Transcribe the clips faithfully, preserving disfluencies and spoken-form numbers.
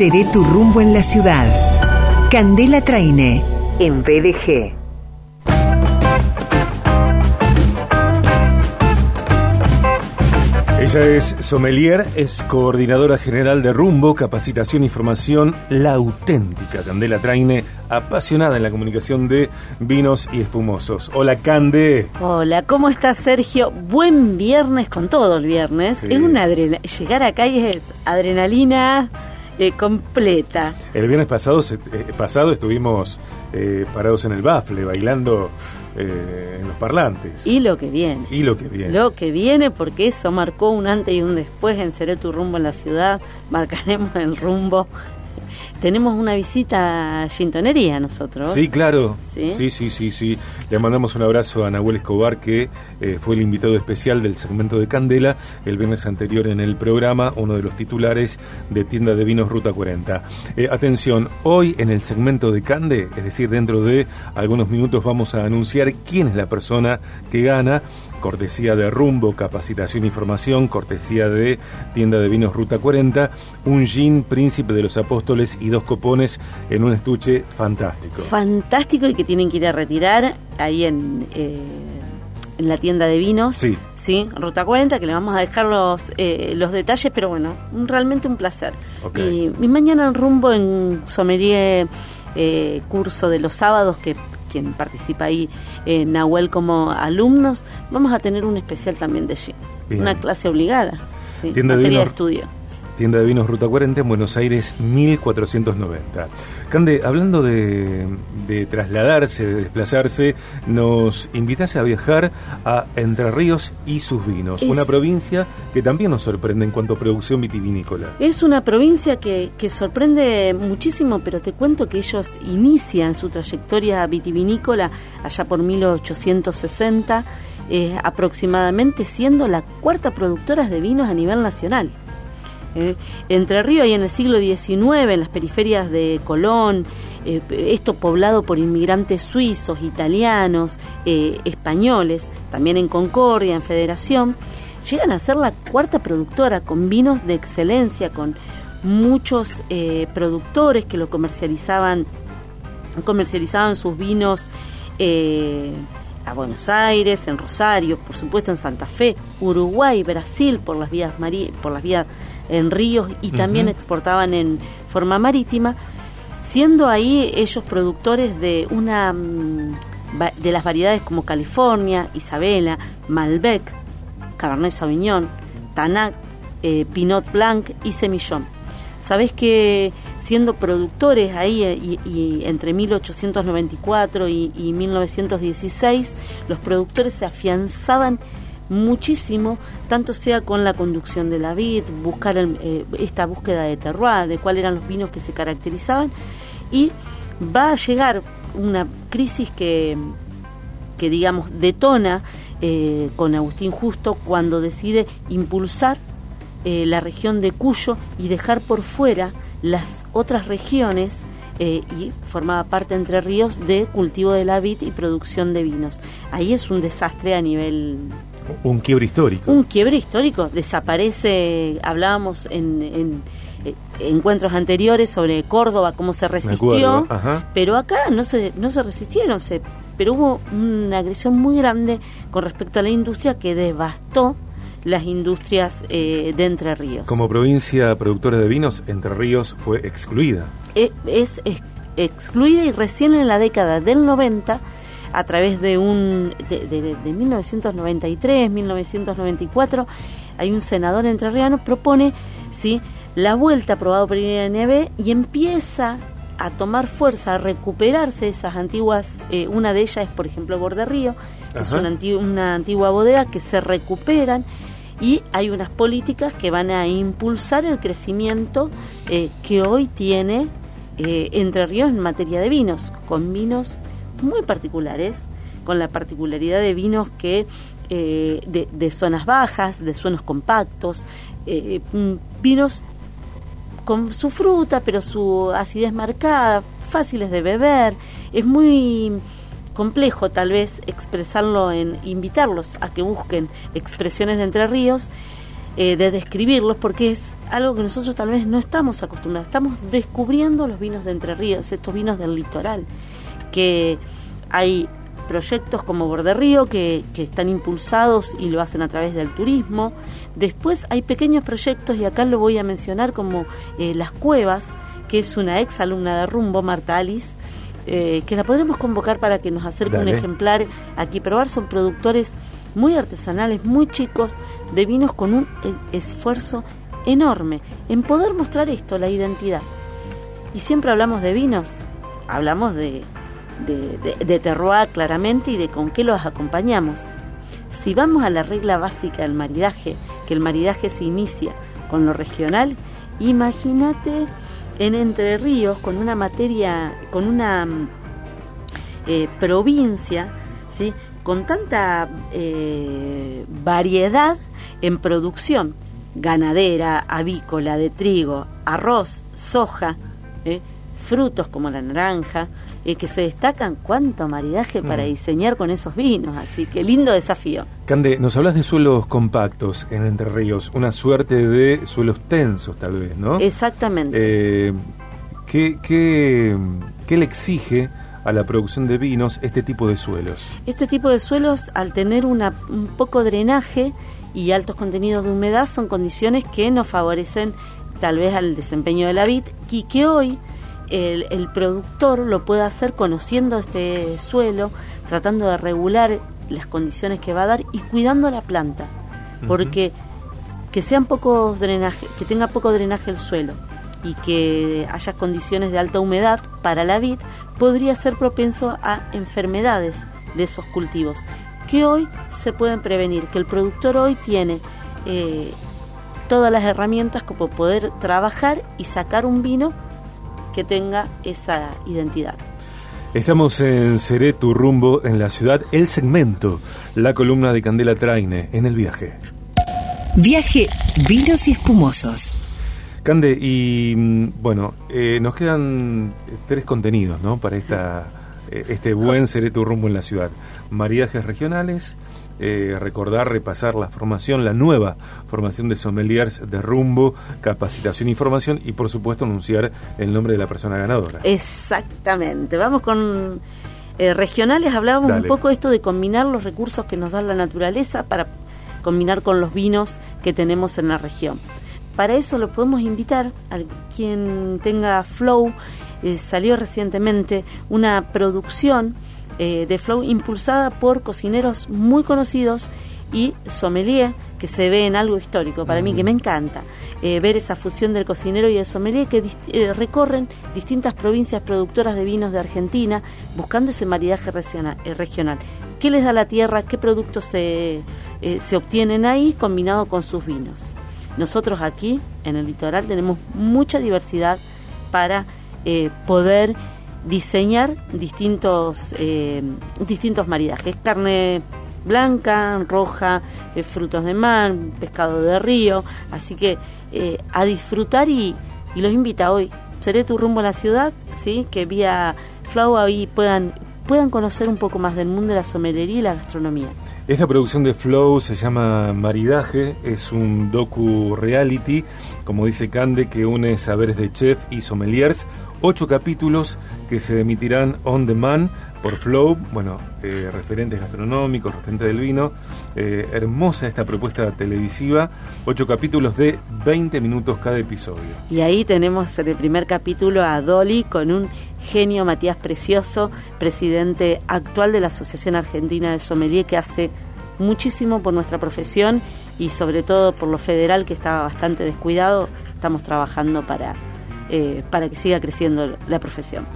Seré tu rumbo en la ciudad. Candela Traine, en B D G. Ella es sommelier, es coordinadora general de Rumbo, Capacitación y Formación, la auténtica Candela Traine, apasionada en la comunicación de vinos y espumosos. Hola, Cande. Hola, ¿cómo estás, Sergio? Buen viernes con todo el viernes. Sí. Es una adrenalina. Llegar acá y es adrenalina eh, completa. El viernes pasado, eh, pasado estuvimos eh, parados en el bafle, bailando... Eh, en los parlantes. Y lo que viene. Y lo que viene. Lo que viene, porque eso marcó un antes y un después en Seré tu rumbo en la ciudad. Marcaremos el rumbo. Tenemos una visita a Gintonería nosotros. Sí, claro. ¿Sí? sí, sí, sí, sí. Le mandamos un abrazo a Nahuel Escobar, que eh, fue el invitado especial del segmento de Candela el viernes anterior en el programa, uno de los titulares de Tienda de Vinos Ruta cuarenta. Eh, atención, hoy en el segmento de Cande, es decir, dentro de algunos minutos vamos a anunciar quién es la persona que gana. Cortesía de Rumbo, Capacitación y Formación, cortesía de Tienda de Vinos Ruta cuarenta, un gin Príncipe de los Apóstoles y dos copones en un estuche fantástico. Fantástico, y que tienen que ir a retirar ahí en, eh, en la tienda de vinos, sí. ¿Sí? Ruta cuarenta, que le vamos a dejar los, eh, los detalles, pero bueno, un, realmente un placer. Okay. Y, y mañana en Rumbo, en sommelier, eh, curso de los sábados, que... quien participa ahí, eh, Nahuel como alumnos, vamos a tener un especial también de gin. Bien. Una clase obligada, sí, materia de, vinos, de estudio. Tienda de Vinos Ruta cuarenta en Buenos Aires mil cuatrocientos noventa. Cande, hablando de, de trasladarse, de desplazarse, nos invitás a viajar a Entre Ríos y sus vinos, es una provincia que también nos sorprende en cuanto a producción vitivinícola. Es una provincia que, que sorprende muchísimo, pero te cuento que ellos inician su trayectoria vitivinícola allá por mil ochocientos sesenta, eh, aproximadamente, siendo la cuarta productora de vinos a nivel nacional. Eh, Entre Ríos, y en el siglo diecinueve, en las periferias de Colón, eh, esto poblado por inmigrantes suizos, italianos, eh, españoles, también en Concordia, en Federación, llegan a ser la cuarta productora con vinos de excelencia, con muchos eh, productores que lo comercializaban, comercializaban sus vinos eh, a Buenos Aires, en Rosario, por supuesto en Santa Fe, Uruguay, Brasil, por las vías mari- por las vías en ríos, y también uh-huh. exportaban en forma marítima, siendo ahí ellos productores de una de las variedades como California, Isabela, Malbec, Cabernet Sauvignon, Tanat, eh, Pinot Blanc y Semillón. Sabés que siendo productores ahí y, y entre mil ochocientos noventa y cuatro y, y mil novecientos dieciséis, los productores se afianzaban muchísimo, tanto sea con la conducción de la vid, buscar el, eh, esta búsqueda de terroir, de cuáles eran los vinos que se caracterizaban, y va a llegar una crisis que, que digamos, detona eh, con Agustín Justo cuando decide impulsar eh, la región de Cuyo y dejar por fuera las otras regiones. Eh, y formaba parte de Entre Ríos de cultivo de la vid y producción de vinos. Ahí es un desastre a nivel... Un quiebre histórico. Un quiebre histórico. Desaparece, hablábamos en, en eh, encuentros anteriores sobre Córdoba, cómo se resistió, pero acá no se, no se resistieron, se, pero hubo una agresión muy grande con respecto a la industria que devastó las industrias eh, de Entre Ríos. Como provincia productora de vinos, Entre Ríos fue excluida. Es, es, es excluida, y recién en la década del noventa, a través de un de, de, de mil novecientos noventa y tres, mil novecientos noventa y cuatro, hay un senador entrerriano, propone, ¿sí?, la vuelta, aprobado por I N B, y empieza a tomar fuerza, a recuperarse esas antiguas, eh, una de ellas es, por ejemplo, Borde Río, que Ajá. es una antigua, una antigua bodega que se recuperan, y hay unas políticas que van a impulsar el crecimiento eh, que hoy tiene eh, Entre Ríos en materia de vinos, con vinos muy particulares, con la particularidad de vinos que eh, de, de zonas bajas, de suelos compactos, eh, vinos con su fruta, pero su acidez marcada, fáciles de beber. Es muy complejo tal vez expresarlo, en invitarlos a que busquen expresiones de Entre Ríos, eh, de describirlos, porque es algo que nosotros tal vez no estamos acostumbrados. Estamos descubriendo los vinos de Entre Ríos, estos vinos del litoral, que hay proyectos como Borde Río que, que están impulsados y lo hacen a través del turismo. Después hay pequeños proyectos, y acá lo voy a mencionar, como eh, Las Cuevas, que es una ex alumna de Rumbo, Marta Alice, eh, que la podremos convocar para que nos acerque Dale. un ejemplar aquí probar. Son productores muy artesanales, muy chicos, de vinos con un esfuerzo enorme en poder mostrar esto, la identidad. Y siempre hablamos de vinos, hablamos de De, de, de terroir, claramente, y de con qué los acompañamos. Si vamos a la regla básica del maridaje, que el maridaje se inicia con lo regional, imagínate en Entre Ríos, con una materia, con una eh, provincia, ¿sí?, con tanta eh, variedad en producción ganadera, avícola, de trigo, arroz, soja, eh, frutos como la naranja, Eh, que se destacan. Cuánto maridaje para mm. diseñar con esos vinos, así que lindo desafío. Cande, nos hablas de suelos compactos en Entre Ríos, una suerte de suelos tensos tal vez, ¿no? Exactamente. Eh, ¿qué, qué, ¿Qué le exige a la producción de vinos este tipo de suelos? Este tipo de suelos, al tener una, un poco drenaje y altos contenidos de humedad, son condiciones que nos favorecen tal vez al desempeño de la vid, y que hoy El, el productor lo puede hacer conociendo este suelo, tratando de regular las condiciones que va a dar y cuidando la planta, porque uh-huh. que sean pocos drenaje, que tenga poco drenaje el suelo y que haya condiciones de alta humedad para la vid, podría ser propenso a enfermedades de esos cultivos que hoy se pueden prevenir, que el productor hoy tiene eh, todas las herramientas como poder trabajar y sacar un vino que tenga esa identidad. Estamos en Seré tu rumbo en la ciudad, el segmento, la columna de Candela Traine en el viaje. Viaje, vinos y espumosos. Cande, y bueno, eh, nos quedan tres contenidos, ¿no?, para esta, este buen Seré tu rumbo en la ciudad. Maridajes regionales, Eh, recordar, repasar la formación, la nueva formación de sommeliers de Rumbo, capacitación y formación, y por supuesto anunciar el nombre de la persona ganadora. Exactamente, vamos con eh, regionales. Hablábamos Dale. un poco de esto de combinar los recursos que nos da la naturaleza para combinar con los vinos que tenemos en la región. Para eso lo podemos invitar a quien tenga Flow. Eh, salió recientemente una producción de Flow impulsada por cocineros muy conocidos y sommelier, que se ve en algo histórico para uh-huh. mí, que me encanta eh, ver esa fusión del cocinero y el sommelier, que dist- eh, recorren distintas provincias productoras de vinos de Argentina buscando ese maridaje regional, eh, regional. ¿Qué les da la tierra? ¿Qué productos se, eh, se obtienen ahí combinado con sus vinos? Nosotros aquí en el litoral tenemos mucha diversidad para eh, poder diseñar distintos eh, distintos maridajes, carne blanca, roja, eh, frutos de mar, pescado de río, así que eh, a disfrutar y, y los invita hoy Seré tu rumbo a la ciudad, sí, que vía Flow ahí puedan puedan conocer un poco más del mundo de la sommelería y la gastronomía. Esta producción de Flow se llama Maridaje, es un docu-reality, como dice Cande, que une saberes de chef y sommeliers. Ocho capítulos que se emitirán on demand por Flow, bueno, eh, referentes gastronómicos, referentes del vino. Eh, hermosa esta propuesta televisiva, ocho capítulos de veinte minutos cada episodio. Y ahí tenemos en el primer capítulo a Dolly con un genio, Matías Precioso, presidente actual de la Asociación Argentina de Sommelier, que hace muchísimo por nuestra profesión y sobre todo por lo federal, que estaba bastante descuidado. Estamos trabajando para, eh, para que siga creciendo la profesión.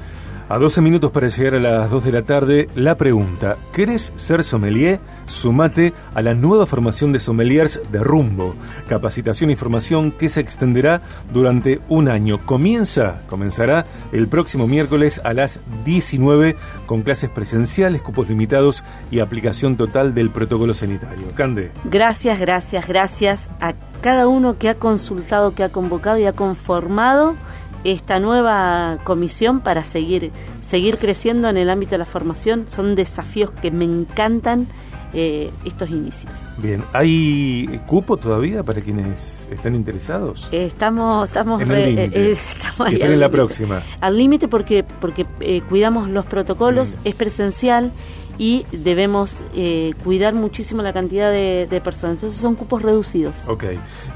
A doce minutos para llegar a las dos de la tarde, la pregunta: ¿querés ser sommelier? Sumate a la nueva formación de sommeliers de Rumbo, capacitación y formación, que se extenderá durante un año. Comienza, comenzará el próximo miércoles a las diecinueve, con clases presenciales, cupos limitados y aplicación total del protocolo sanitario. Cande. Gracias, gracias, gracias a cada uno que ha consultado, que ha convocado y ha conformado esta nueva comisión para seguir, seguir creciendo en el ámbito de la formación. Son desafíos que me encantan eh, estos inicios. Bien, ¿hay cupo todavía para quienes están interesados? Eh, estamos estamos, en re, eh, estamos ahí, están en la próxima. Al límite porque, porque eh, cuidamos los protocolos, mm. es presencial y debemos eh, cuidar muchísimo la cantidad de, de personas. Entonces son cupos reducidos. Ok.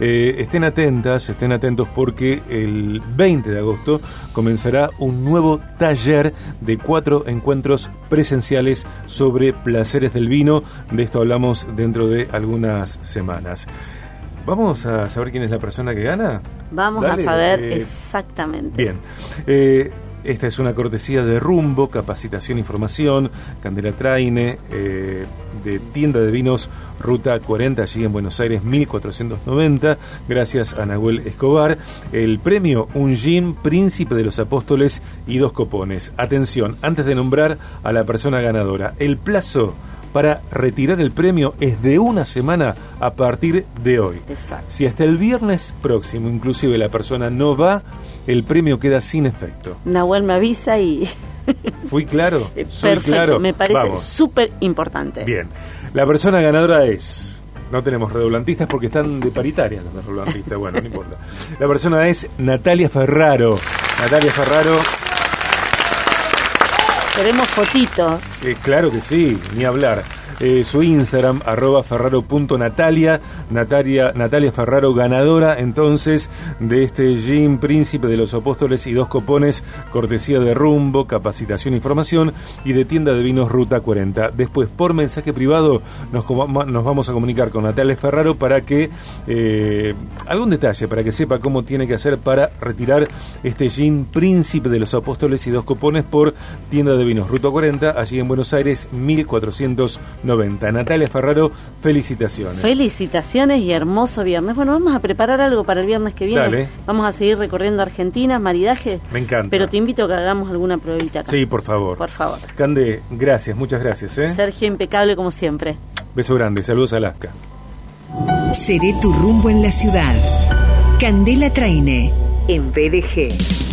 Eh, estén atentas, estén atentos porque el veinte de agosto comenzará un nuevo taller de cuatro encuentros presenciales sobre placeres del vino. De esto hablamos dentro de algunas semanas. ¿Vamos a saber quién es la persona que gana? Vamos Dale, a saber eh, exactamente. Bien. Eh, Esta es una cortesía de Rumbo, Capacitación y Formación, Candela Traine, eh, de Tienda de Vinos Ruta cuarenta, allí en Buenos Aires, mil cuatrocientos noventa. Gracias a Nahuel Escobar. El premio, un gin, Príncipe de los Apóstoles y dos copones. Atención, antes de nombrar a la persona ganadora, el plazo para retirar el premio es de una semana a partir de hoy. Exacto. Si hasta el viernes próximo, inclusive, la persona no va, el premio queda sin efecto. Nahuel me avisa y... ¿Fui claro? Soy perfecto, claro. Me parece súper importante. Bien, la persona ganadora es... No tenemos redoblantistas porque están de paritarias los redoblantistas, bueno, no importa. La persona es Natalia Ferraro. Natalia Ferraro... Queremos fotitos. Eh, claro que sí, ni hablar. Eh, su Instagram, arroba ferraro.natalia, Natalia, Natalia Ferraro, ganadora entonces de este gin Príncipe de los Apóstoles y dos copones, cortesía de Rumbo, Capacitación y Formación y de Tienda de Vinos Ruta cuarenta. Después, por mensaje privado, nos, nos vamos a comunicar con Natalia Ferraro para que, eh, algún detalle, para que sepa cómo tiene que hacer para retirar este gin Príncipe de los Apóstoles y dos copones por Tienda de Vinos Ruta cuarenta, allí en Buenos Aires, mil cuatrocientos noventa. Natalia Ferraro, felicitaciones. Felicitaciones y hermoso viernes. Bueno, vamos a preparar algo para el viernes que viene. Dale. Vamos a seguir recorriendo Argentina, maridaje. Me encanta. Pero te invito a que hagamos alguna pruebita acá. Sí, por favor. Por favor. Cande, gracias, muchas gracias. ¿eh? Sergio, impecable como siempre. Beso grande, saludos a Alaska. Seré tu rumbo en la ciudad. Candela Traine, en B D G.